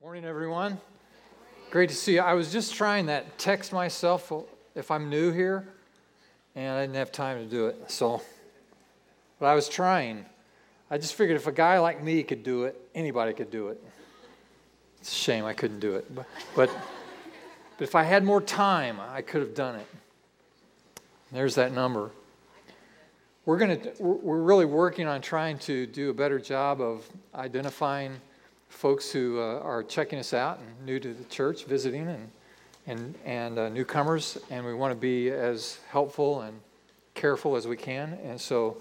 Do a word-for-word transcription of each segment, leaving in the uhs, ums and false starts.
Morning, everyone. Morning. Great to see you. I was just trying that text myself if I'm new here, and I didn't have time to do it. So, but I was trying. I just figured if a guy like me could do it, anybody could do it. It's a shame I couldn't do it. But, but, but if I had more time, I could have done it. There's that number. We're gonna. We're really working on trying to do a better job of identifying folks who uh, are checking us out and new to the church, visiting, and and and uh, newcomers, and we want to be as helpful and careful as we can. And so,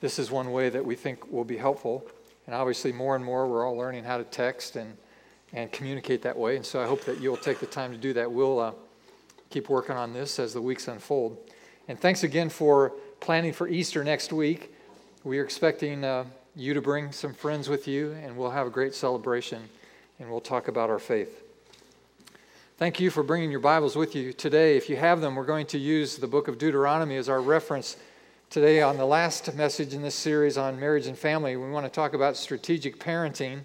this is one way that we think will be helpful. And obviously, more and more, we're all learning how to text and and communicate that way. And so, I hope that you'll take the time to do that. We'll uh, keep working on this as the weeks unfold. And thanks again for planning for Easter next week. We are expecting. Uh, you to bring some friends with you, and we'll have a great celebration, and we'll talk about our faith. Thank you for bringing your Bibles with you today. If you have them, we're going to use the book of Deuteronomy as our reference today on the last message in this series on marriage and family. We want to talk about strategic parenting.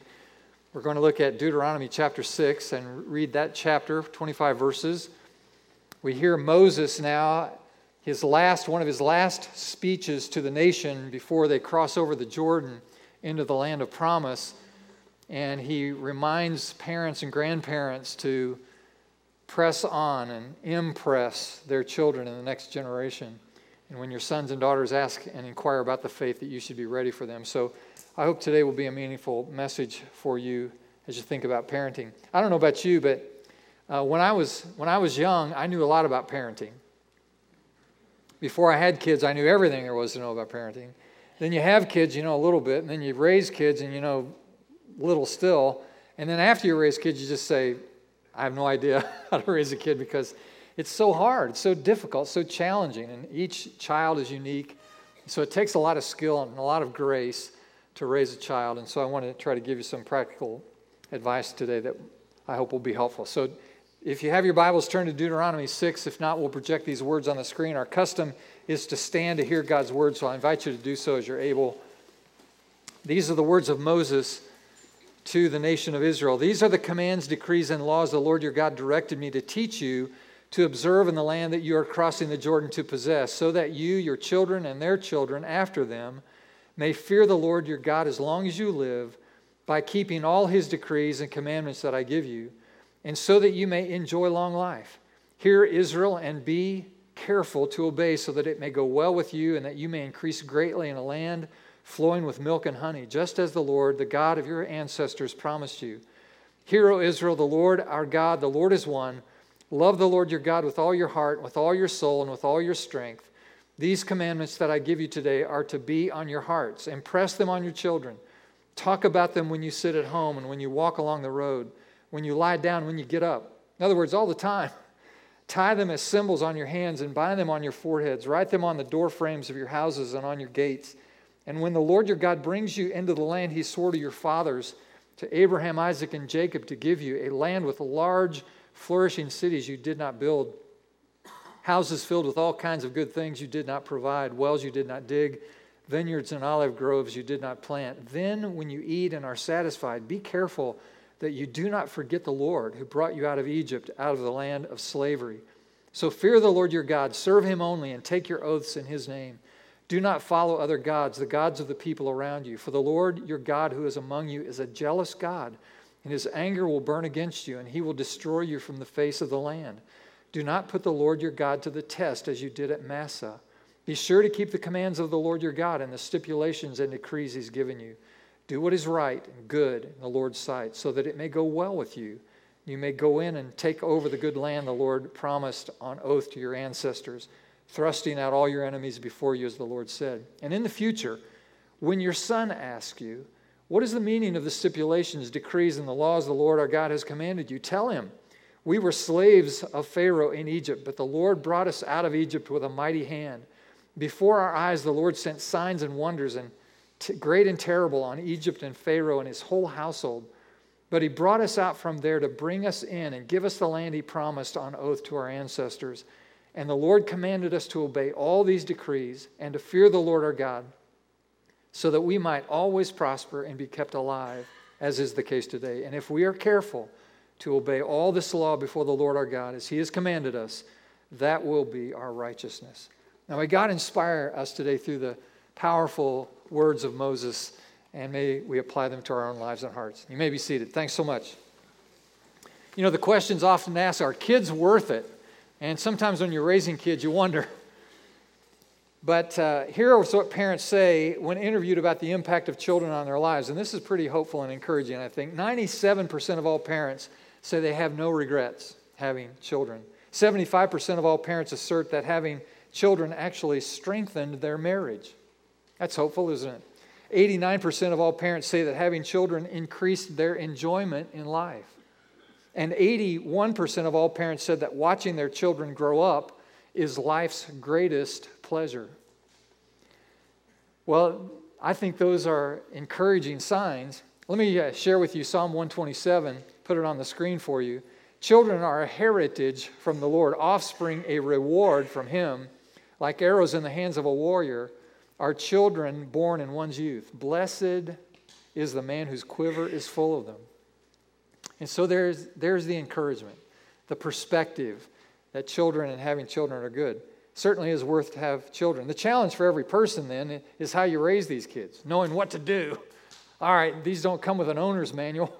We're going to look at Deuteronomy chapter six and read that chapter, twenty-five verses. We hear Moses now. His last, one of his last speeches to the nation before they cross over the Jordan into the land of promise. And he reminds parents and grandparents to press on and impress their children in the next generation. And when your sons and daughters ask and inquire about the faith, that you should be ready for them. So I hope today will be a meaningful message for you as you think about parenting. I don't know about you, but uh, when I was when I was young, I knew a lot about parenting. Before I had kids, I knew everything there was to know about parenting. Then you have kids, you know a little bit, and then you raise kids, and you know little still. And then after you raise kids, you just say, I have no idea how to raise a kid because it's so hard, it's so difficult, so challenging, and each child is unique. So it takes a lot of skill and a lot of grace to raise a child. And so I want to try to give you some practical advice today that I hope will be helpful. So if you have your Bibles, turn to Deuteronomy six. If not, we'll project these words on the screen. Our custom is to stand to hear God's word, so I invite you to do so as you're able. These are the words of Moses to the nation of Israel. These are the commands, decrees, and laws the Lord your God directed me to teach you to observe in the land that you are crossing the Jordan to possess, so that you, your children, and their children after them may fear the Lord your God as long as you live by keeping all his decrees and commandments that I give you, and so that you may enjoy long life. Hear, Israel, and be careful to obey, so that it may go well with you and that you may increase greatly in a land flowing with milk and honey, just as the Lord, the God of your ancestors, promised you. Hear, O Israel, the Lord our God, the Lord is one. Love the Lord your God with all your heart, with all your soul, and with all your strength. These commandments that I give you today are to be on your hearts. Impress them on your children. Talk about them when you sit at home and when you walk along the road, when you lie down, when you get up. In other words, all the time. Tie them as symbols on your hands and bind them on your foreheads. Write them on the door frames of your houses and on your gates. And when the Lord your God brings you into the land he swore to your fathers, to Abraham, Isaac, and Jacob, to give you, a land with large, flourishing cities you did not build, houses filled with all kinds of good things you did not provide, wells you did not dig, vineyards and olive groves you did not plant. Then when you eat and are satisfied, be careful that you do not forget the Lord who brought you out of Egypt, out of the land of slavery. So fear the Lord your God, serve him only, and take your oaths in his name. Do not follow other gods, the gods of the people around you. For the Lord your God who is among you is a jealous God, and his anger will burn against you, and he will destroy you from the face of the land. Do not put the Lord your God to the test as you did at Massah. Be sure to keep the commands of the Lord your God and the stipulations and decrees he's given you. Do what is right and good in the Lord's sight, so that it may go well with you. You may go in and take over the good land the Lord promised on oath to your ancestors, thrusting out all your enemies before you, as the Lord said. And in the future, when your son asks you, what is the meaning of the stipulations, decrees, and the laws the Lord our God has commanded you? Tell him, we were slaves of Pharaoh in Egypt, but the Lord brought us out of Egypt with a mighty hand. Before our eyes, the Lord sent signs and wonders and great and terrible on Egypt and Pharaoh and his whole household. But he brought us out from there to bring us in and give us the land he promised on oath to our ancestors. And the Lord commanded us to obey all these decrees and to fear the Lord our God, so that we might always prosper and be kept alive as is the case today. And if we are careful to obey all this law before the Lord our God, as he has commanded us, that will be our righteousness. Now may God inspire us today through the powerful words of Moses, and may we apply them to our own lives and hearts. You may be seated. Thanks so much. You know, the question's often asked, are kids worth it? And sometimes when you're raising kids, you wonder. But uh, here is what parents say when interviewed about the impact of children on their lives. And this is pretty hopeful and encouraging, I think. ninety-seven percent of all parents say they have no regrets having children. seventy-five percent of all parents assert that having children actually strengthened their marriage. That's hopeful, isn't it? eighty-nine percent of all parents say that having children increased their enjoyment in life. And eighty-one percent of all parents said that watching their children grow up is life's greatest pleasure. Well, I think those are encouraging signs. Let me uh, share with you Psalm one twenty-seven, put it on the screen for you. Children are a heritage from the Lord, offspring a reward from him. Like arrows in the hands of a warrior are children born in one's youth. Blessed is the man whose quiver is full of them. And so there's there's the encouragement, the perspective that children and having children are good. Certainly is worth to have children. The challenge for every person then is how you raise these kids, knowing what to do. All right, these don't come with an owner's manual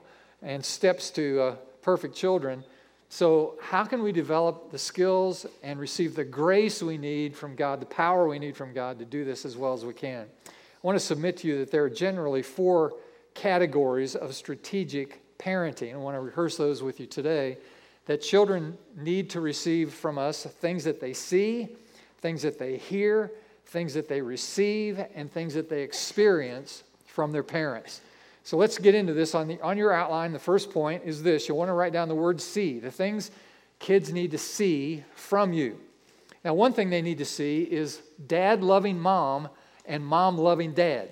and steps to uh, perfect children. So how can we develop the skills and receive the grace we need from God, the power we need from God to do this as well as we can? I want to submit to you that there are generally four categories of strategic parenting. I want to rehearse those with you today, that children need to receive from us things that they see, things that they hear, things that they receive, and things that they experience from their parents. So let's get into this. On the on your outline, the first point is this. You'll want to write down the word see, the things kids need to see from you. Now, one thing they need to see is dad loving mom and mom loving dad.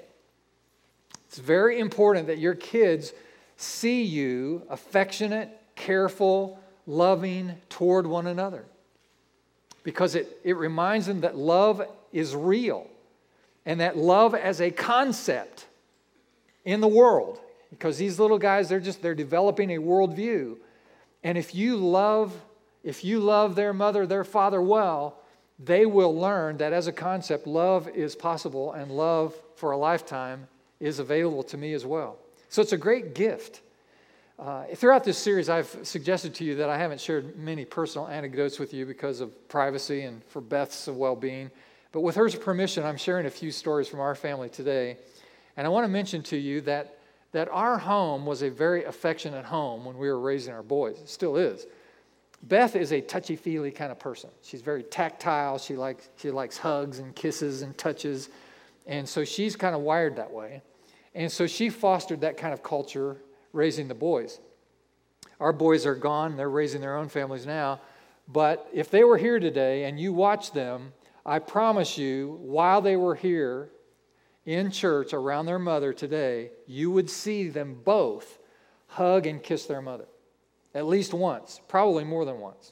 It's very important that your kids see you affectionate, careful, loving toward one another, because it, it reminds them that love is real and that love as a concept in the world, because these little guys, they're just, they're developing a worldview. And if you love, if you love their mother, their father well, they will learn that as a concept, love is possible and love for a lifetime is available to me as well. So it's a great gift. Uh, throughout this series, I've suggested to you that I haven't shared many personal anecdotes with you because of privacy and for Beth's well-being. But with her permission, I'm sharing a few stories from our family today. And I want to mention to you that, that our home was a very affectionate home when we were raising our boys. It still is. Beth is a touchy-feely kind of person. She's very tactile. She likes, she likes hugs and kisses and touches. And so she's kind of wired that way. And so she fostered that kind of culture raising the boys. Our boys are gone. They're raising their own families now. But if they were here today and you watched them, I promise you, while they were here in church around their mother today, you would see them both hug and kiss their mother at least once, probably more than once.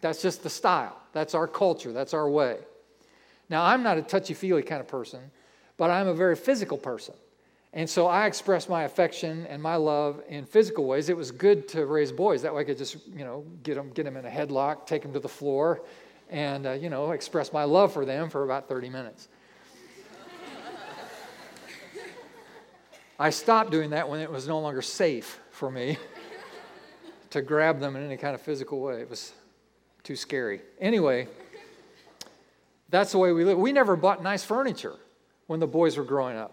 That's just the style. That's our culture. That's our way. Now, I'm not a touchy-feely kind of person, but I'm a very physical person. And so I expressed my affection and my love in physical ways. It was good to raise boys. That way I could just, you know, get them, get them in a headlock, take them to the floor, and, uh, you know, express my love for them for about thirty minutes. I stopped doing that when it was no longer safe for me to grab them in any kind of physical way. It was too scary. Anyway, that's the way we live. We never bought nice furniture when the boys were growing up,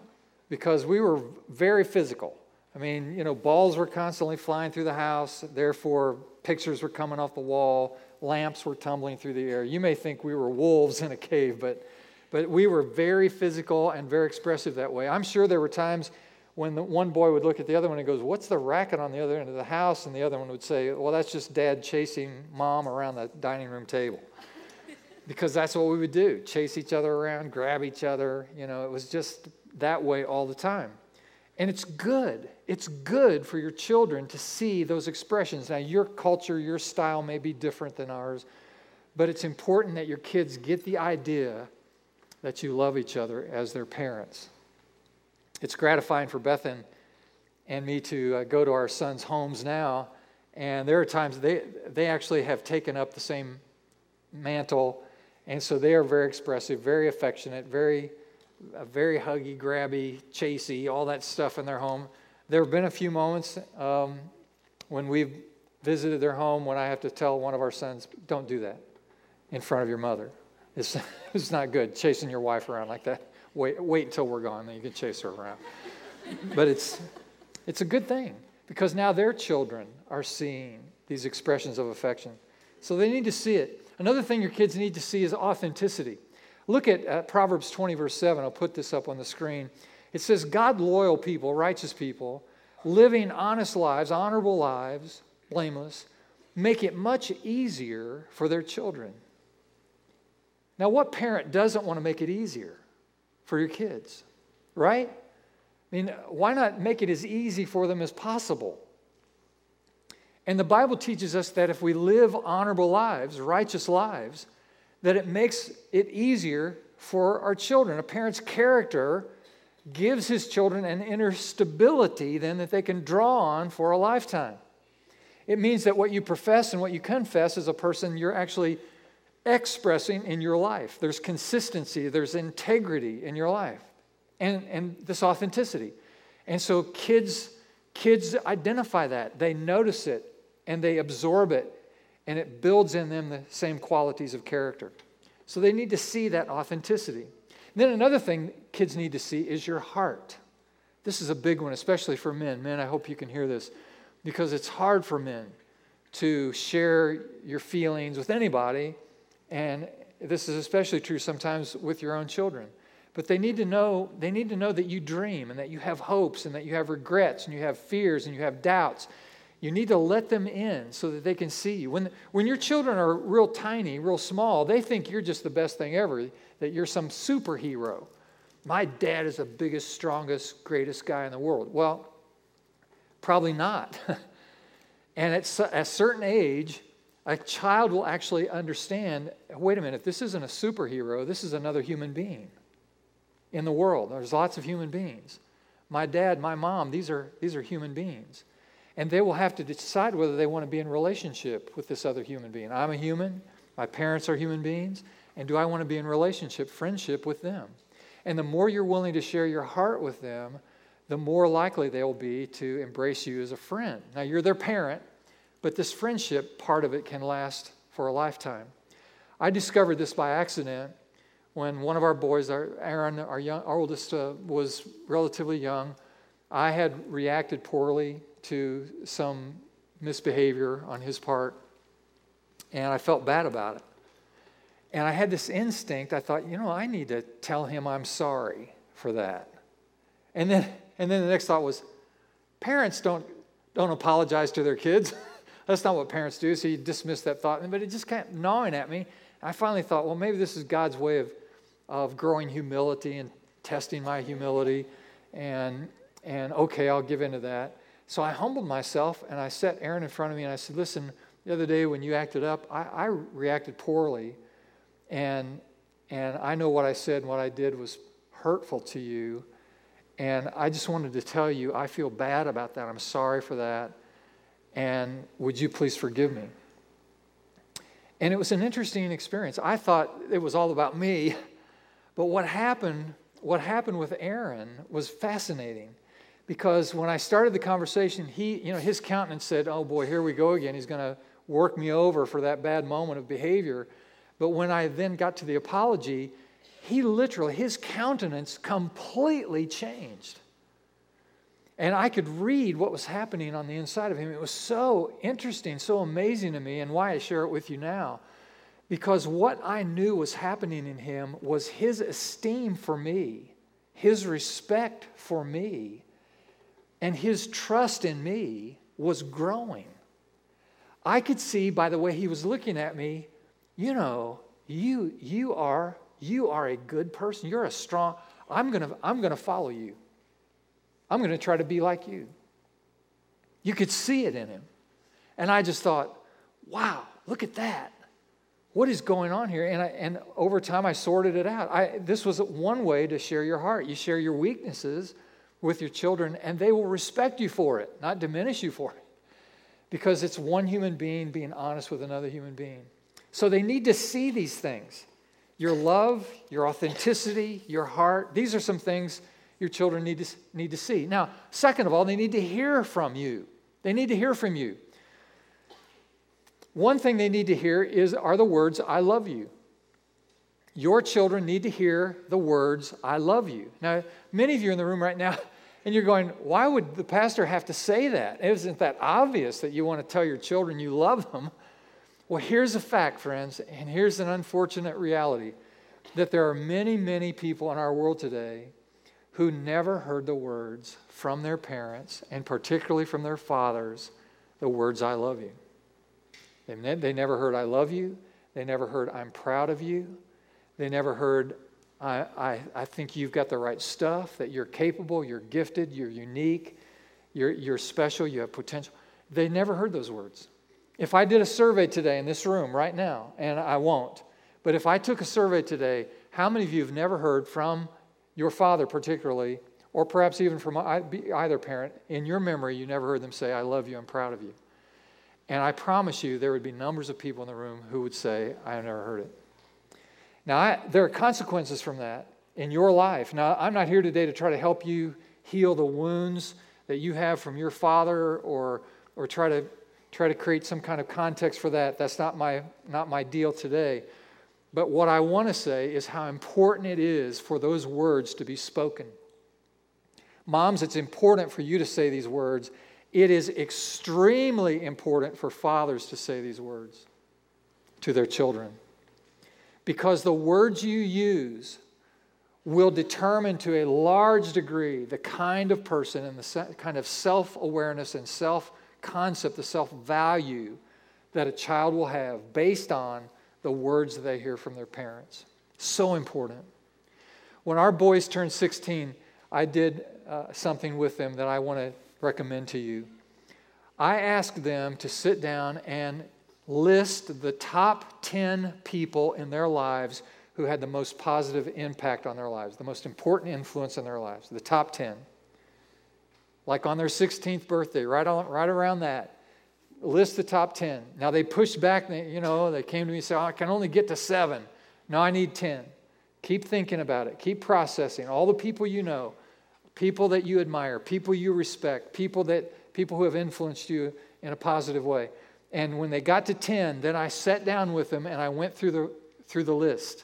because we were very physical. I mean, you know, balls were constantly flying through the house. Therefore, pictures were coming off the wall. Lamps were tumbling through the air. You may think we were wolves in a cave, but but we were very physical and very expressive that way. I'm sure there were times when the one boy would look at the other one and goes, "What's the racket on the other end of the house?" And the other one would say, "Well, that's just dad chasing mom around the dining room table." Because that's what we would do, chase each other around, grab each other. You know, it was just that way all the time. And it's good. It's good for your children to see those expressions. Now, your culture, your style may be different than ours, but it's important that your kids get the idea that you love each other as their parents. It's gratifying for Beth and, and me to uh, go to our sons' homes now, and there are times they they actually have taken up the same mantle, and so they are very expressive, very affectionate, very uh, very huggy, grabby, chasey, all that stuff in their home. There have been a few moments um, when we've visited their home when I have to tell one of our sons, don't do that in front of your mother. It's, it's not good, chasing your wife around like that. Wait, wait until we're gone, then you can chase her around. But it's it's a good thing, because now their children are seeing these expressions of affection. So they need to see it. Another thing your kids need to see is authenticity. Look at uh, Proverbs twenty, verse seven. I'll put this up on the screen. It says, God-loyal people, righteous people, living honest lives, honorable lives, blameless, make it much easier for their children. Now, what parent doesn't want to make it easier for your kids, right? I mean, why not make it as easy for them as possible? And the Bible teaches us that if we live honorable lives, righteous lives, that it makes it easier for our children. A parent's character gives his children an inner stability then that they can draw on for a lifetime. It means that what you profess and what you confess as a person, you're actually expressing in your life. There's consistency, there's integrity in your life, and, and this authenticity. And so kids, kids identify that. They notice it, and they absorb it, and it builds in them the same qualities of character. So they need to see that authenticity. And then another thing kids need to see is your heart. This is a big one, especially for men. Men, I hope you can hear this, because it's hard for men to share your feelings with anybody. And this is especially true sometimes with your own children. But they need to know, they need to know that you dream and that you have hopes and that you have regrets and you have fears and you have doubts. You need to let them in so that they can see you. When, when your children are real tiny, real small, they think you're just the best thing ever, that you're some superhero. My dad is the biggest, strongest, greatest guy in the world. Well, probably not. And at a certain age, a child will actually understand, wait a minute, this isn't a superhero, this is another human being in the world. There's lots of human beings. My dad, my mom, these are these are human beings. And they will have to decide whether they want to be in relationship with this other human being. I'm a human, my parents are human beings, and do I want to be in relationship, friendship with them? And the more you're willing to share your heart with them, the more likely they will be to embrace you as a friend. Now, you're their parent, but this friendship part of it can last for a lifetime. I discovered this by accident when one of our boys, our Aaron, our, young, our oldest, uh, was relatively young. I had reacted poorly to some misbehavior on his part, and I felt bad about it. And I had this instinct. I thought, you know, I need to tell him I'm sorry for that. And then, and then the next thought was, parents don't don't apologize to their kids. That's not what parents do. So you dismiss that thought, but it just kept gnawing at me. I finally thought, well, maybe this is God's way of, of growing humility and testing my humility. And, and okay, I'll give in to that. So I humbled myself, and I set Aaron in front of me, and I said, listen, the other day when you acted up, I, I reacted poorly. And, and I know what I said and what I did was hurtful to you. And I just wanted to tell you, I feel bad about that. I'm sorry for that. And would you please forgive me? And it was an interesting experience. I thought it was all about me, but what happened, what happened with Aaron was fascinating, because when I started the conversation, he, you know, his countenance said, "Oh boy, here we go again. He's going to work me over for that bad moment of behavior." But when I then got to the apology, he literally, his countenance completely changed. And I could read what was happening on the inside of him. It was so interesting, so amazing to me, and why I share it with you now. Because what I knew was happening in him was his esteem for me, his respect for me, and his trust in me was growing. I could see by the way he was looking at me, you know, you you are you are a good person. You're a strong, I'm gonna I'm gonna follow you. I'm going to try to be like you. You could see it in him. And I just thought, wow, look at that. What is going on here? And I, and over time, I sorted it out. I, this was one way to share your heart. You share your weaknesses, with your children, and they will respect you for it, not diminish you for it, because it's one human being being honest with another human being. So they need to see these things. Your love, your authenticity, your heart. These are some things your children need to, need to see. Now, second of all, they need to hear from you. They need to hear from you. One thing they need to hear is are the words, I love you. Your children need to hear the words, I love you. Now, many of you in the room right now, and you're going, why would the pastor have to say that? Isn't that obvious that you want to tell your children you love them? Well, here's a fact, friends, and here's an unfortunate reality, that there are many, many people in our world today who never heard the words from their parents, and particularly from their fathers, the words, I love you. They never heard, I love you. They never heard, I'm proud of you. They never heard, I, I, I think you've got the right stuff, that you're capable, you're gifted, you're unique, you're, you're special, you have potential. They never heard those words. If I did a survey today in this room right now, and I won't, but if I took a survey today, how many of you have never heard from your father particularly, or perhaps even from either parent, in your memory, you never heard them say, I love you, I'm proud of you? And I promise you there would be numbers of people in the room who would say, I have never heard it. Now, I, there are consequences from that in your life. Now, I'm not here today to try to help you heal the wounds that you have from your father, or or try to try to create some kind of context for that. That's not my not my deal today. But what I want to say is how important it is for those words to be spoken. Moms, it's important for you to say these words. It is extremely important for fathers to say these words to their children, because the words you use will determine to a large degree the kind of person and the kind of self-awareness and self-concept, the self-value that a child will have based on the words that they hear from their parents. So important. When our boys turned sixteen, I did uh, something with them that I want to recommend to you. I asked them to sit down and list the top ten people in their lives who had the most positive impact on their lives, the most important influence in their lives, the top ten. Like on their sixteenth birthday, right on, right around that, list the top ten. Now they pushed back, they, you know, they came to me and said, oh, I can only get to seven. No, I need ten. Keep thinking about it. Keep processing. All the people you know, people that you admire, people you respect, people that people who have influenced you in a positive way. And when they got to ten, then I sat down with them and I went through the through the list.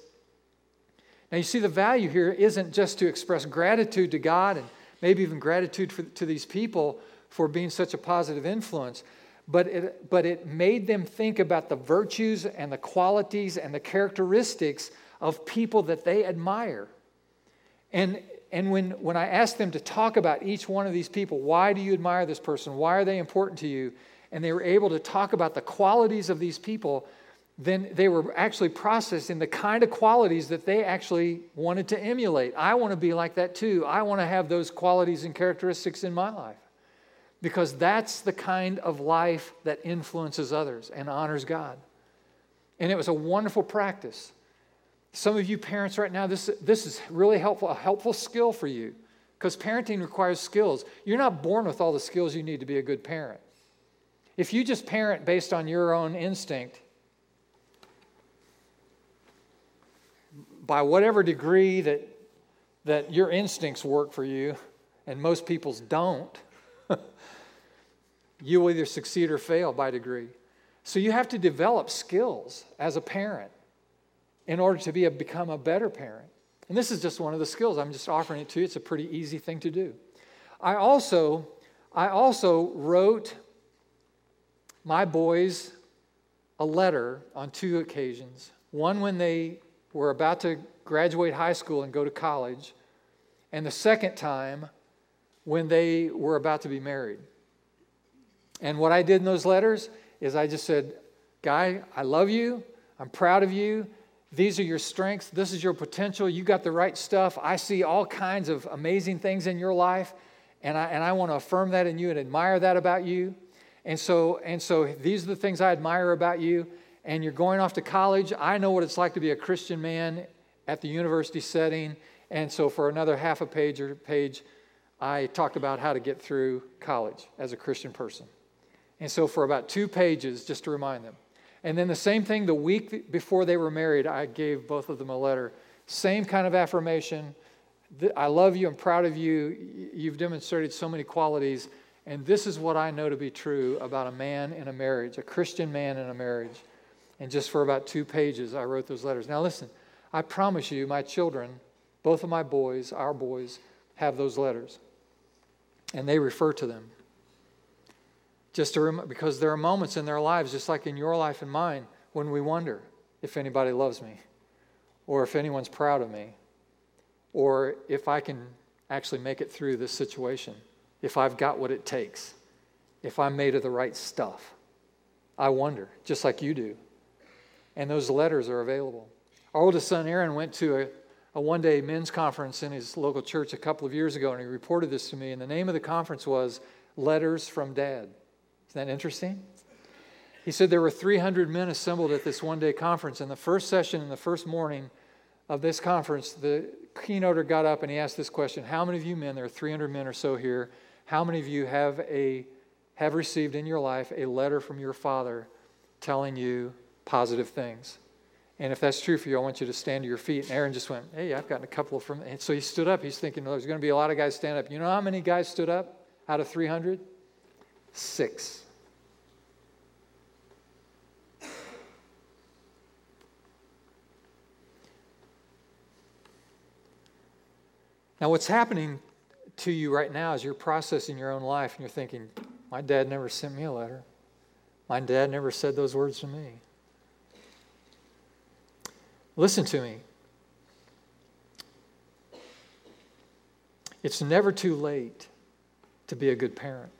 Now you see, the value here isn't just to express gratitude to God and maybe even gratitude for, to these people for being such a positive influence, but it but it made them think about the virtues and the qualities and the characteristics of people that they admire. And and when when I asked them to talk about each one of these people, why do you admire this person? Why are they important to you? And they were able to talk about the qualities of these people, then they were actually processing the kind of qualities that they actually wanted to emulate. I want to be like that too. I want to have those qualities and characteristics in my life, because that's the kind of life that influences others and honors God. And it was a wonderful practice. Some of you parents right now, this, this is really helpful, a helpful skill for you, because parenting requires skills. You're not born with all the skills you need to be a good parent. If you just parent based on your own instinct, by whatever degree that that your instincts work for you, and most people's don't, you will either succeed or fail by degree. So you have to develop skills as a parent in order to be a, become a better parent. And this is just one of the skills. I'm just offering it to you. It's a pretty easy thing to do. I also, I also wrote my boys a letter on two occasions. One when they were about to graduate high school and go to college, and the second time when they were about to be married. And what I did in those letters is I just said, Guy, I love you. I'm proud of you. These are your strengths. This is your potential. You got the right stuff. I see all kinds of amazing things in your life, and I, and I want to affirm that in you and admire that about you. And so and so these are the things I admire about you, and you're going off to college. I know what it's like to be a Christian man at the university setting, and so for another half a page or page, I talked about how to get through college as a Christian person. And so for about two pages, just to remind them. And then the same thing the week before they were married, I gave both of them a letter. Same kind of affirmation. I love you. I'm proud of you. You've demonstrated so many qualities. And this is what I know to be true about a man in a marriage, a Christian man in a marriage. And just for about two pages, I wrote those letters. Now listen, I promise you, my children, both of my boys, our boys, have those letters. And they refer to them. Just to rem- because there are moments in their lives, just like in your life and mine, when we wonder if anybody loves me, or if anyone's proud of me, or if I can actually make it through this situation, if I've got what it takes, if I'm made of the right stuff. I wonder, just like you do. And those letters are available. Our oldest son, Aaron, went to a a one-day men's conference in his local church a couple of years ago, and he reported this to me, and the name of the conference was Letters from Dad. Isn't that interesting? He said there were three hundred men assembled at this one-day conference, and the first session and the first morning of this conference, the keynoter got up and he asked this question: how many of you men, there are three hundred men or so here, how many of you have a have received in your life a letter from your father telling you positive things? And if that's true for you, I want you to stand to your feet. And Aaron just went, hey, I've gotten a couple from. And so he stood up. He's thinking, well, there's going to be a lot of guys stand up. You know how many guys stood up out of three hundred? Six. Now, what's happening to you right now is you're processing your own life, and you're thinking, my dad never sent me a letter. My dad never said those words to me. Listen to me. It's never too late to be a good parent.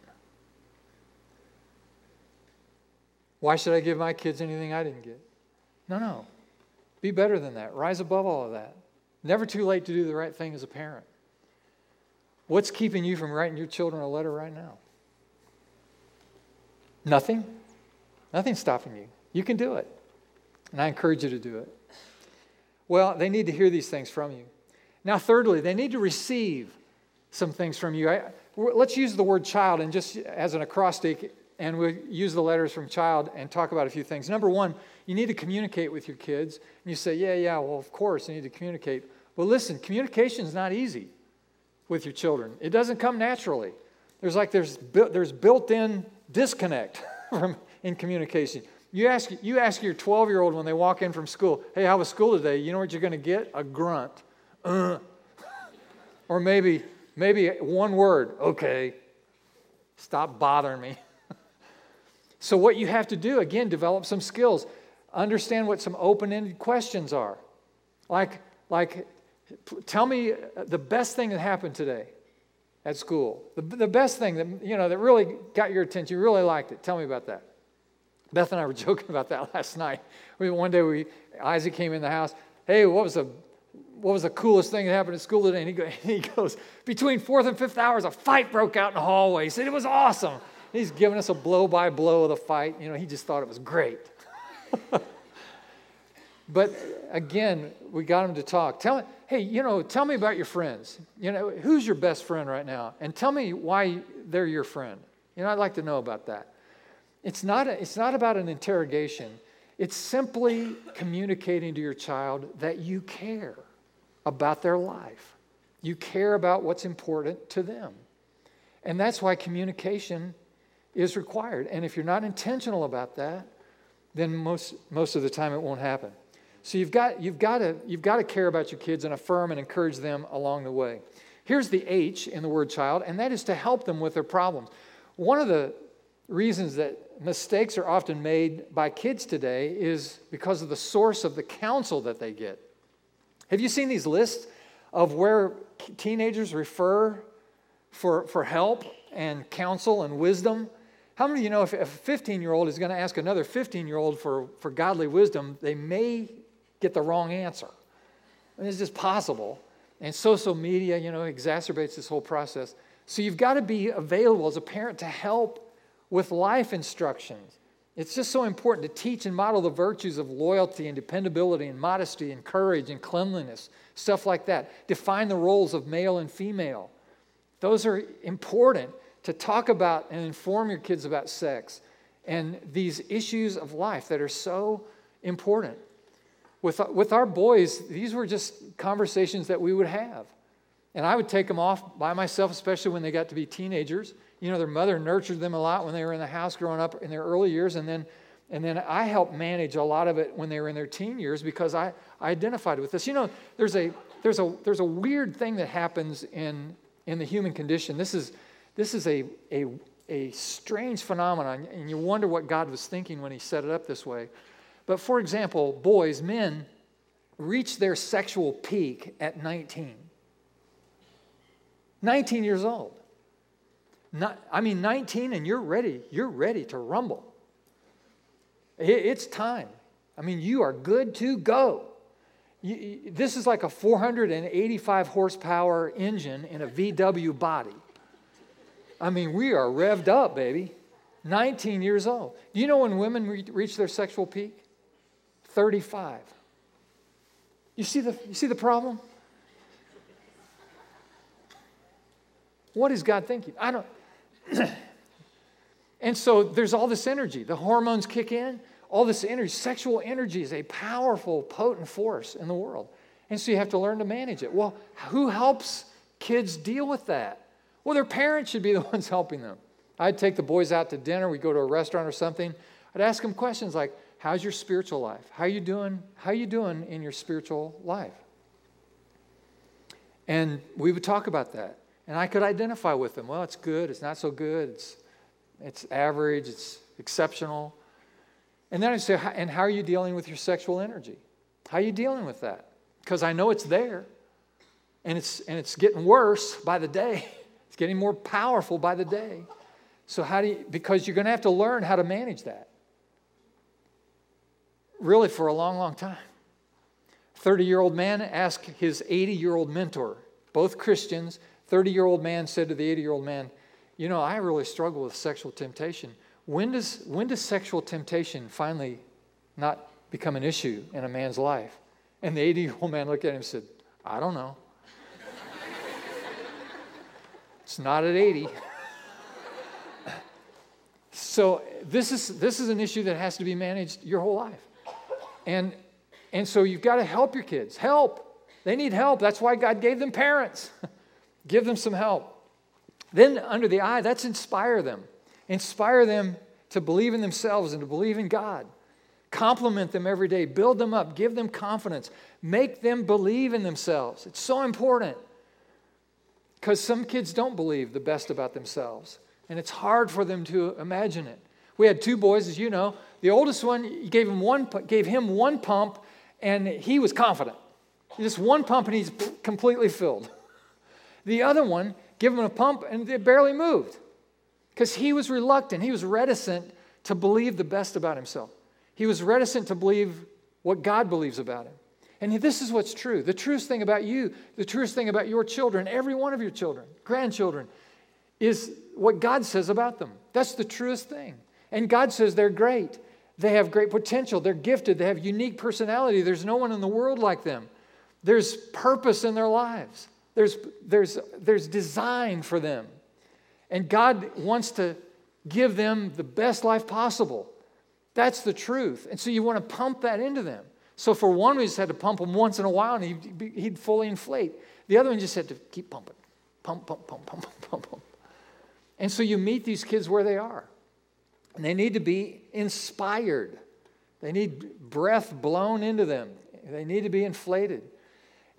Why should I give my kids anything I didn't get? No, no. Be better than that. Rise above all of that. Never too late to do the right thing as a parent. What's keeping you from writing your children a letter right now? Nothing. Nothing's stopping you. You can do it. And I encourage you to do it. Well, they need to hear these things from you. Now, thirdly, they need to receive some things from you. I, let's use the word child and just as an acrostic, and we'll use the letters from child and talk about a few things. Number one, you need to communicate with your kids. And you say, yeah, yeah, well, of course, you need to communicate. Well, listen, communication is not easy with your children. It doesn't come naturally. There's like there's bu- there's built-in disconnect from, in communication. You ask you ask your twelve-year-old when they walk in from school, hey, how was school today? You know what you're going to get? A grunt. Uh. Or maybe, maybe one word, okay, stop bothering me. So what you have to do, again, develop some skills. Understand what some open-ended questions are. Like, like tell me the best thing that happened today at school. The, the best thing that, you know, that really got your attention. You really liked it. Tell me about that. Beth and I were joking about that last night. We, one day, we Isaac came in the house. Hey, what was the what was the coolest thing that happened at school today? And he, go, and he goes, between fourth and fifth hours, a fight broke out in the hallway. He said, it was awesome. And he's giving us a blow-by-blow of the fight. You know, he just thought it was great. But, again, we got him to talk. Tell me, hey, you know, tell me about your friends. You know, who's your best friend right now? And tell me why they're your friend. You know, I'd like to know about that. It's not, a, it's not about an interrogation. It's simply communicating to your child that you care about their life. You care about what's important to them. And that's why communication is required. And if you're not intentional about that, then most, most of the time it won't happen. So you've got, you've got to, you've got to care about your kids and affirm and encourage them along the way. Here's the H in the word child, and that is to help them with their problems. One of the reasons that mistakes are often made by kids today is because of the source of the counsel that they get. Have you seen these lists of where teenagers refer for, for help and counsel and wisdom? How many of you know if, if a fifteen-year-old is going to ask another fifteen-year-old for, for godly wisdom, they may get the wrong answer? And it's just possible. And social media, you know, exacerbates this whole process. So you've got to be available as a parent to help with life instructions. It's just so important to teach and model the virtues of loyalty and dependability and modesty and courage and cleanliness, stuff like that. Define the roles of male and female. Those are important to talk about and inform your kids about sex and these issues of life that are so important. With, with our boys, these were just conversations that we would have. And I would take them off by myself, especially when they got to be teenagers. You know, their mother nurtured them a lot when they were in the house growing up in their early years. And then and then I helped manage a lot of it when they were in their teen years because I, I identified with this. You know, there's a there's a there's a weird thing that happens in in the human condition. This is this is a a a strange phenomenon, and you wonder what God was thinking when he set it up this way. But for example, boys, men reach their sexual peak at nineteen. nineteen years old. Not, I mean, nineteen and you're ready. You're ready to rumble. It, it's time. I mean, you are good to go. You, you, this is like a four hundred eighty-five horsepower engine in a V W body. I mean, we are revved up, baby. nineteen years old. Do you know when women re- reach their sexual peak? thirty-five. You see the you see the problem? What is God thinking? I don't. And so there's all this energy. The hormones kick in. All this energy. Sexual energy is a powerful, potent force in the world. And so you have to learn to manage it. Well, who helps kids deal with that? Well, their parents should be the ones helping them. I'd take the boys out to dinner. We'd go to a restaurant or something. I'd ask them questions like, how's your spiritual life? How you doing? How you doing in your spiritual life? And we would talk about that. And I could identify with them. Well, it's good. It's not so good. It's it's average. It's exceptional. And then I say, and how are you dealing with your sexual energy? How are you dealing with that? Because I know it's there, and it's and it's getting worse by the day. It's getting more powerful by the day. So how do you? Because you're going to have to learn how to manage that. Really, for a long, long time. thirty-year-old man asked his eighty-year-old mentor, both Christians. thirty-year-old man said to the eighty-year-old man, you know, I really struggle with sexual temptation. When does when does sexual temptation finally not become an issue in a man's life? And the eighty-year-old man looked at him and said, I don't know. It's not at eighty. So this is this is an issue that has to be managed your whole life. And and so you've got to help your kids. Help. They need help. That's why God gave them parents. Give them some help. Then under the eye, that's inspire them. Inspire them to believe in themselves and to believe in God. Compliment them every day. Build them up. Give them confidence. Make them believe in themselves. It's so important because some kids don't believe the best about themselves, and it's hard for them to imagine it. We had two boys, as you know. The oldest one, gave him one, gave him one pump, and he was confident. Just one pump, and he's completely filled. The other one, give him a pump, and it barely moved because he was reluctant. He was reticent to believe the best about himself. He was reticent to believe what God believes about him. And this is what's true. The truest thing about you, the truest thing about your children, every one of your children, grandchildren, is what God says about them. That's the truest thing. And God says they're great. They have great potential. They're gifted. They have unique personality. There's no one in the world like them. There's purpose in their lives. There's there's there's design for them. And God wants to give them the best life possible. That's the truth. And so you want to pump that into them. So for one, we just had to pump him once in a while, and he'd, he'd fully inflate. The other one just had to keep pumping. Pump, pump, pump, pump, pump, pump, pump. And so you meet these kids where they are. And they need to be inspired. They need breath blown into them. They need to be inflated.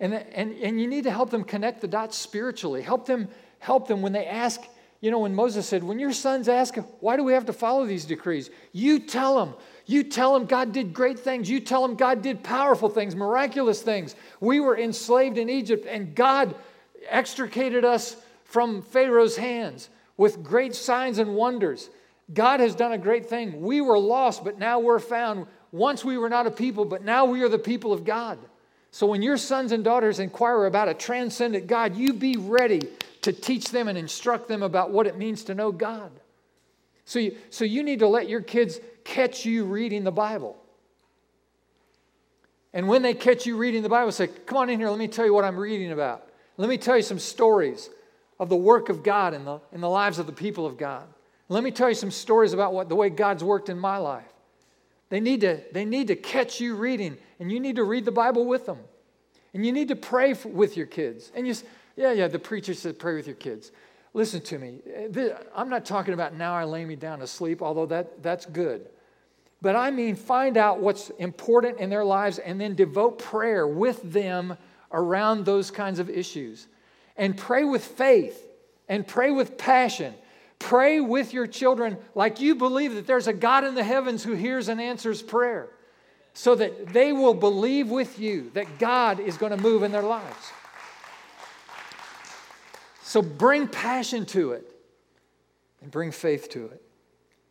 And, and and you need to help them connect the dots spiritually. Help them help them when they ask, you know, when Moses said, when your sons ask, why do we have to follow these decrees? You tell them. You tell them God did great things. You tell them God did powerful things, miraculous things. We were enslaved in Egypt, and God extricated us from Pharaoh's hands with great signs and wonders. God has done a great thing. We were lost, but now we're found. Once we were not a people, but now we are the people of God. So when your sons and daughters inquire about a transcendent God, you be ready to teach them and instruct them about what it means to know God. So you, so you need to let your kids catch you reading the Bible. And when they catch you reading the Bible, say, come on in here, let me tell you what I'm reading about. Let me tell you some stories of the work of God in the, in the lives of the people of God. Let me tell you some stories about what the way God's worked in my life. They need to, they need to catch you reading, and you need to read the Bible with them. And you need to pray for, with your kids. And you, yeah, yeah, the preacher said pray with your kids. Listen to me. I'm not talking about now I lay me down to sleep, although that, that's good. But I mean find out what's important in their lives and then devote prayer with them around those kinds of issues. And pray with faith and pray with passion. Pray with your children like you believe that there's a God in the heavens who hears and answers prayer, so that they will believe with you that God is going to move in their lives. So bring passion to it and bring faith to it.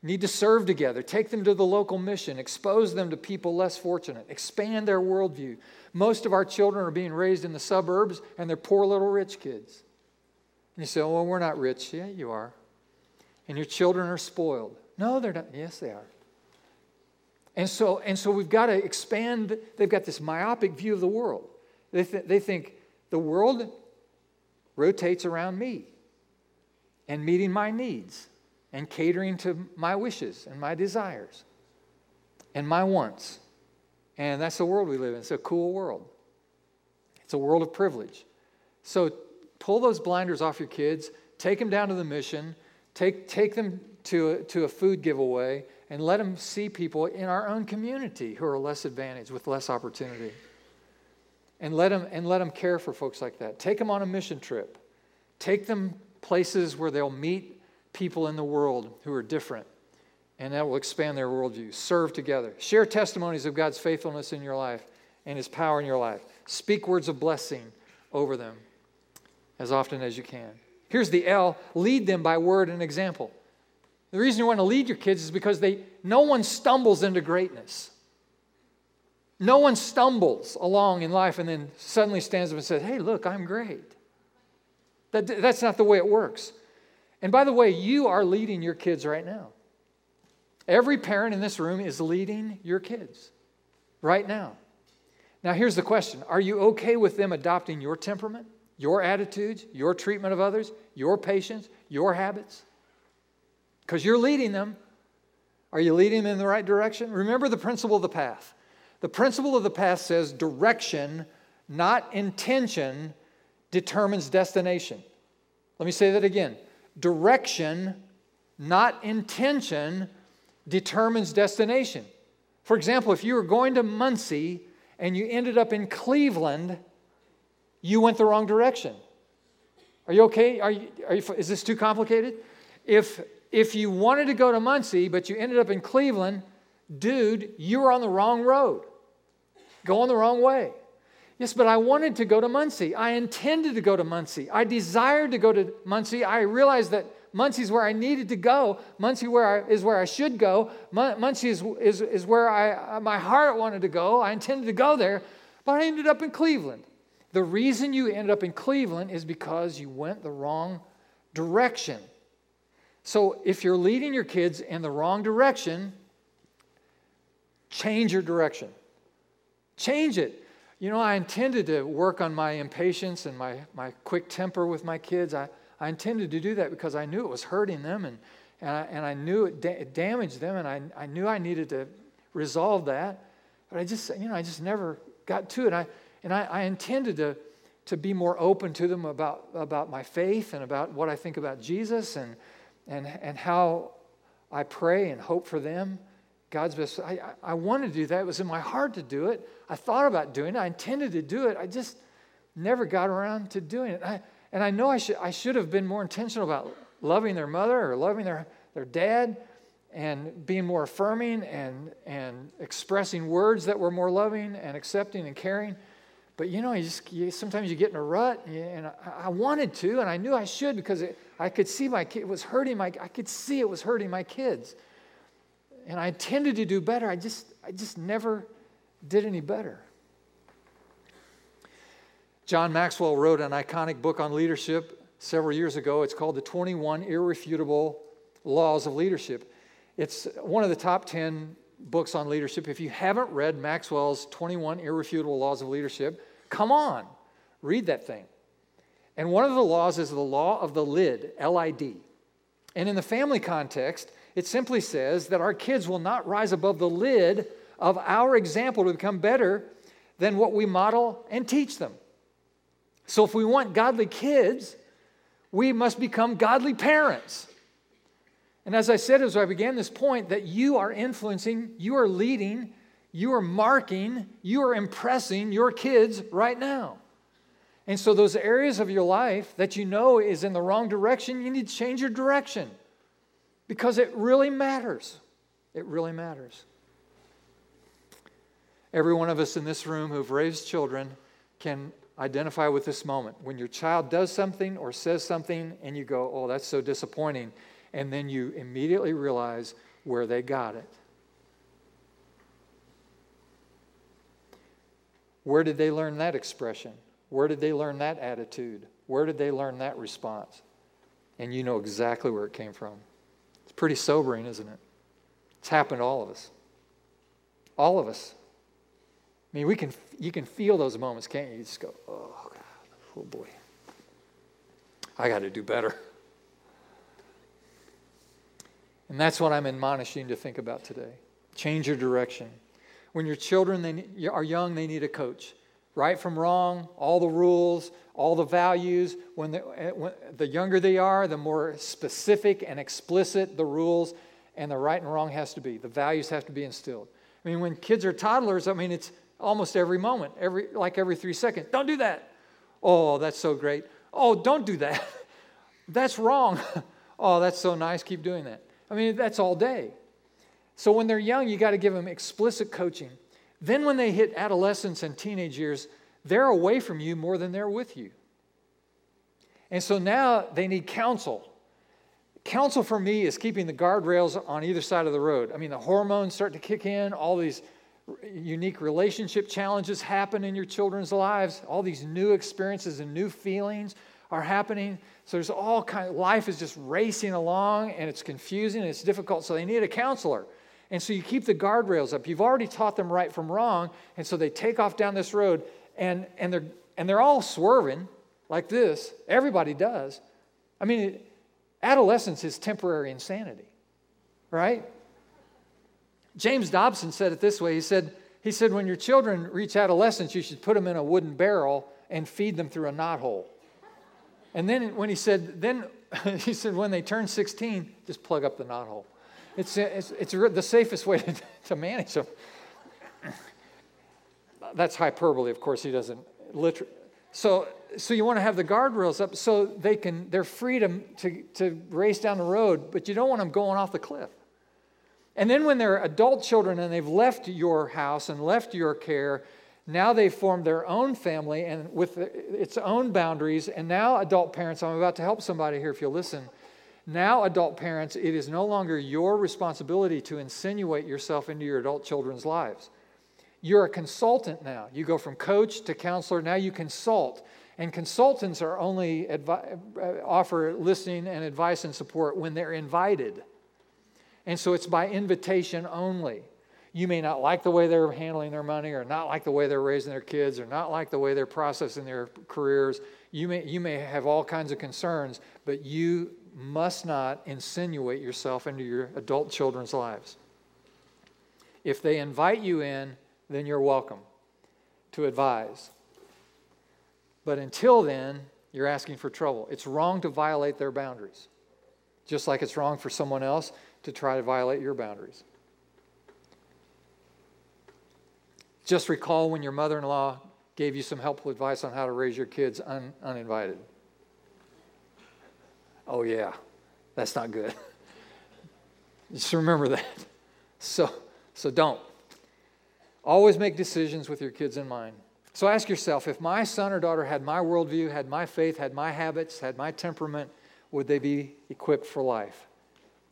You need to serve together. Take them to the local mission. Expose them to people less fortunate. Expand their worldview. Most of our children are being raised in the suburbs, and they're poor little rich kids. And you say, oh, well, we're not rich. Yeah, you are. And your children are spoiled. No, they're not. Yes, they are. And so, and so we've got to expand. They've got this myopic view of the world. They, th- they think the world rotates around me and meeting my needs and catering to my wishes and my desires and my wants. And that's the world we live in. It's a cool world. It's a world of privilege. So pull those blinders off your kids. Take them down to the mission. Take, take them to a, to a food giveaway, and let them see people in our own community who are less advantaged with less opportunity. And let them, and let them care for folks like that. Take them on a mission trip. Take them places where they'll meet people in the world who are different, and that will expand their worldview. Serve together. Share testimonies of God's faithfulness in your life and His power in your life. Speak words of blessing over them as often as you can. Here's the L, lead them by word and example. The reason you want to lead your kids is because they, no one stumbles into greatness. No one stumbles along in life and then suddenly stands up and says, hey, look, I'm great. That, that's not the way it works. And by the way, you are leading your kids right now. Every parent in this room is leading your kids right now. Now, here's the question. Are you okay with them adopting your temperament, your attitudes, your treatment of others, your patience, your habits? Because you're leading them. Are you leading them in the right direction? Remember the principle of the path. The principle of the path says direction, not intention, determines destination. Let me say that again. Direction, not intention, determines destination. For example, if you were going to Muncie and you ended up in Cleveland, you went the wrong direction. Are you okay? Are you, are you, is this too complicated? If... If you wanted to go to Muncie, but you ended up in Cleveland, dude, you were on the wrong road, going the wrong way. Yes, but I wanted to go to Muncie. I intended to go to Muncie. I desired to go to Muncie. I realized that Muncie's where I needed to go. Muncie where I, is where I should go. Mun- Muncie is, is, is where I, my heart wanted to go. I intended to go there, but I ended up in Cleveland. The reason you ended up in Cleveland is because you went the wrong direction. So if you're leading your kids in the wrong direction, change your direction. Change it. You know, I intended to work on my impatience and my, my quick temper with my kids. I, I intended to do that because I knew it was hurting them, and, and, I, and I knew it, da- it damaged them, and I, I knew I needed to resolve that. But I just, you know, I just never got to it. I, and I, I intended to, to be more open to them about, about my faith and about what I think about Jesus, and And and how I pray and hope for them, God's best. I, I, I wanted to do that. It was in my heart to do it. I thought about doing it. I intended to do it. I just never got around to doing it. I, and I know I should I should have been more intentional about loving their mother or loving their, their dad, and being more affirming and and expressing words that were more loving and accepting and caring. But you know, you just you, sometimes you get in a rut, and, you, and I, I wanted to, and I knew I should because it, I could see my kid was hurting my. I could see it was hurting my kids, and I intended to do better. I just I just never did any better. John Maxwell wrote an iconic book on leadership several years ago. It's called The twenty-one Irrefutable Laws of Leadership. It's one of the top ten books on leadership. If you haven't read Maxwell's twenty-one Irrefutable Laws of Leadership, come on, read that thing. And one of the laws is the law of the lid, L I D. And in the family context, it simply says that our kids will not rise above the lid of our example to become better than what we model and teach them. So if we want godly kids, we must become godly parents. And as I said as I began this point, that you are influencing, you are leading, you are marking, you are impressing your kids right now. And so those areas of your life that you know is in the wrong direction, you need to change your direction because it really matters. It really matters. Every one of us in this room who've raised children can identify with this moment. When your child does something or says something and you go, oh, that's so disappointing. And then you immediately realize where they got it. Where did they learn that expression? Where did they learn that attitude? Where did they learn that response? And you know exactly where it came from. It's pretty sobering, isn't it? It's happened to all of us. All of us. I mean, we can, you can feel those moments, can't you? You just go, oh, God, oh, boy. I got to do better. And that's what I'm admonishing to think about today. Change your direction. When your children they are young, they need a coach. Right from wrong, all the rules, all the values. When, they, when the younger they are, the more specific and explicit the rules and the right and wrong has to be. The values have to be instilled. I mean, when kids are toddlers, I mean, it's almost every moment, every like every three seconds. Don't do that. Oh, that's so great. Oh, don't do that. That's wrong. Oh, that's so nice. Keep doing that. I mean, that's all day. So when they're young, you got to give them explicit coaching. Then when they hit adolescence and teenage years, they're away from you more than they're with you. And so now they need counsel. Counsel for me is keeping the guardrails on either side of the road. I mean, the hormones start to kick in, all these unique relationship challenges happen in your children's lives. All these new experiences and new feelings are happening. So there's all kind of, life is just racing along and it's confusing and it's difficult. So they need a counselor. And so you keep the guardrails up. You've already taught them right from wrong. And so they take off down this road and, and they're, and they're all swerving like this. Everybody does. I mean, adolescence is temporary insanity, right? James Dobson said it this way. He said, he said, when your children reach adolescence, you should put them in a wooden barrel and feed them through a knothole. And then when he said, then he said, when they turn sixteen, just plug up the knothole. It's it's, it's the safest way to, to manage them. That's hyperbole, of course. He doesn't literally. So so you want to have the guardrails up so they can they're free to, to to race down the road, but you don't want them going off the cliff. And then when they're adult children and they've left your house and left your care, now they've formed their own family and with its own boundaries. And now adult parents, I'm about to help somebody here if you'll listen. Now adult parents, it is no longer your responsibility to insinuate yourself into your adult children's lives. You're a consultant now. You go from coach to counselor. Now you consult. And consultants are only advi- offer listening and advice and support when they're invited. And so it's by invitation only. You may not like the way they're handling their money or not like the way they're raising their kids or not like the way they're processing their careers. You may, you may have all kinds of concerns, but you must not insinuate yourself into your adult children's lives. If they invite you in, then you're welcome to advise. But until then, you're asking for trouble. It's wrong to violate their boundaries, just like it's wrong for someone else to try to violate your boundaries. Just recall when your mother-in-law gave you some helpful advice on how to raise your kids un- uninvited. Oh, yeah, that's not good. Just remember that. So, so don't. Always make decisions with your kids in mind. So ask yourself, if my son or daughter had my worldview, had my faith, had my habits, had my temperament, would they be equipped for life?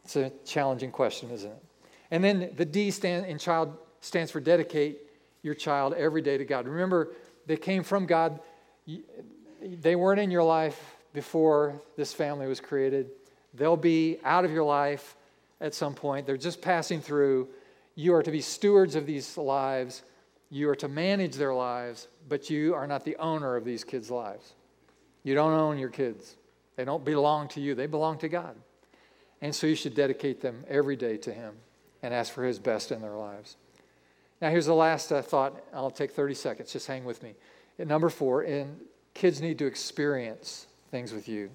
It's a challenging question, isn't it? And then the D stand in child stands for dedicate your child every day to God. Remember, they came from God. They weren't in your life before this family was created. They'll be out of your life at some point. They're just passing through. You are to be stewards of these lives. You are to manage their lives, but you are not the owner of these kids' lives. You don't own your kids. They don't belong to you. They belong to God. And so you should dedicate them every day to him and ask for his best in their lives. Now, here's the last uh, thought. I'll take thirty seconds. Just hang with me. At number four, and kids need to experience things with you.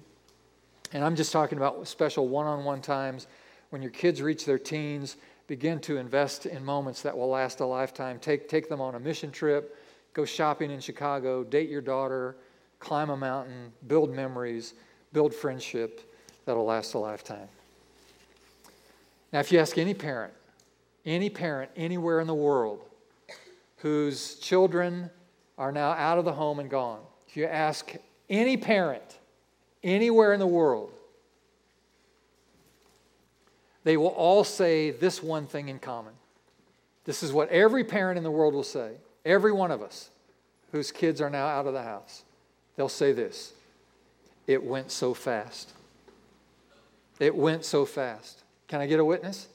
And I'm just talking about special one-on-one times. When your kids reach their teens, begin to invest in moments that will last a lifetime. Take, take them on a mission trip. Go shopping in Chicago. Date your daughter. Climb a mountain. Build memories. Build friendship that will last a lifetime. Now, if you ask any parent, any parent anywhere in the world whose children are now out of the home and gone, if you ask any parent anywhere in the world, they will all say this one thing in common. This is what every parent in the world will say. Every one of us whose kids are now out of the house, they'll say this. It went so fast. It went so fast. Can I get a witness?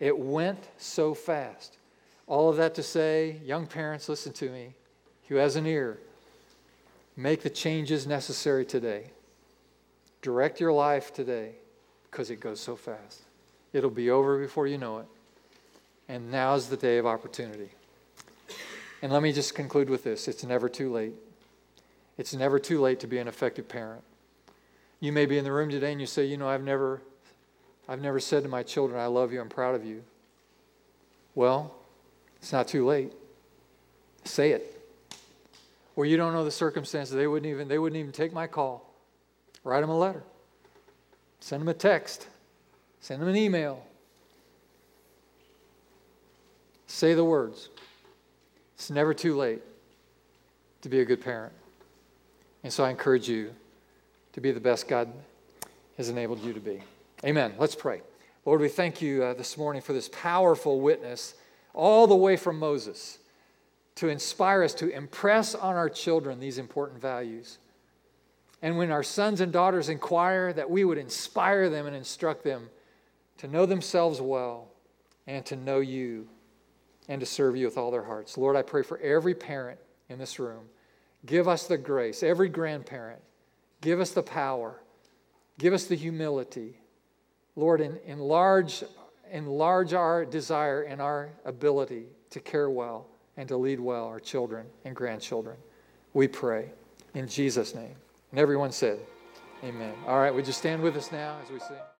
It went so fast. All of that to say, young parents, listen to me. Who has an ear, make the changes necessary today. Direct your life today because it goes so fast. It'll be over before you know it. And now's the day of opportunity. And let me just conclude with this. It's never too late. It's never too late to be an effective parent. You may be in the room today and you say, you know, I've never, I've never said to my children, I love you, I'm proud of you. Well, it's not too late. Say it. Or you don't know the circumstances. They wouldn't even, they wouldn't even take my call. Write them a letter. Send them a text. Send them an email. Say the words. It's never too late to be a good parent. And so I encourage you to be the best God has enabled you to be. Amen. Let's pray. Lord, we thank you uh, this morning for this powerful witness all the way from Moses to inspire us to impress on our children these important values. And when our sons and daughters inquire, that we would inspire them and instruct them to know themselves well and to know you and to serve you with all their hearts. Lord, I pray for every parent in this room. Give us the grace, every grandparent. Give us the power. Give us the humility. Lord, en- enlarge, enlarge our desire and our ability to care well and to lead well our children and grandchildren. We pray in Jesus' name. And everyone said, amen. All right, would you stand with us now as we sing?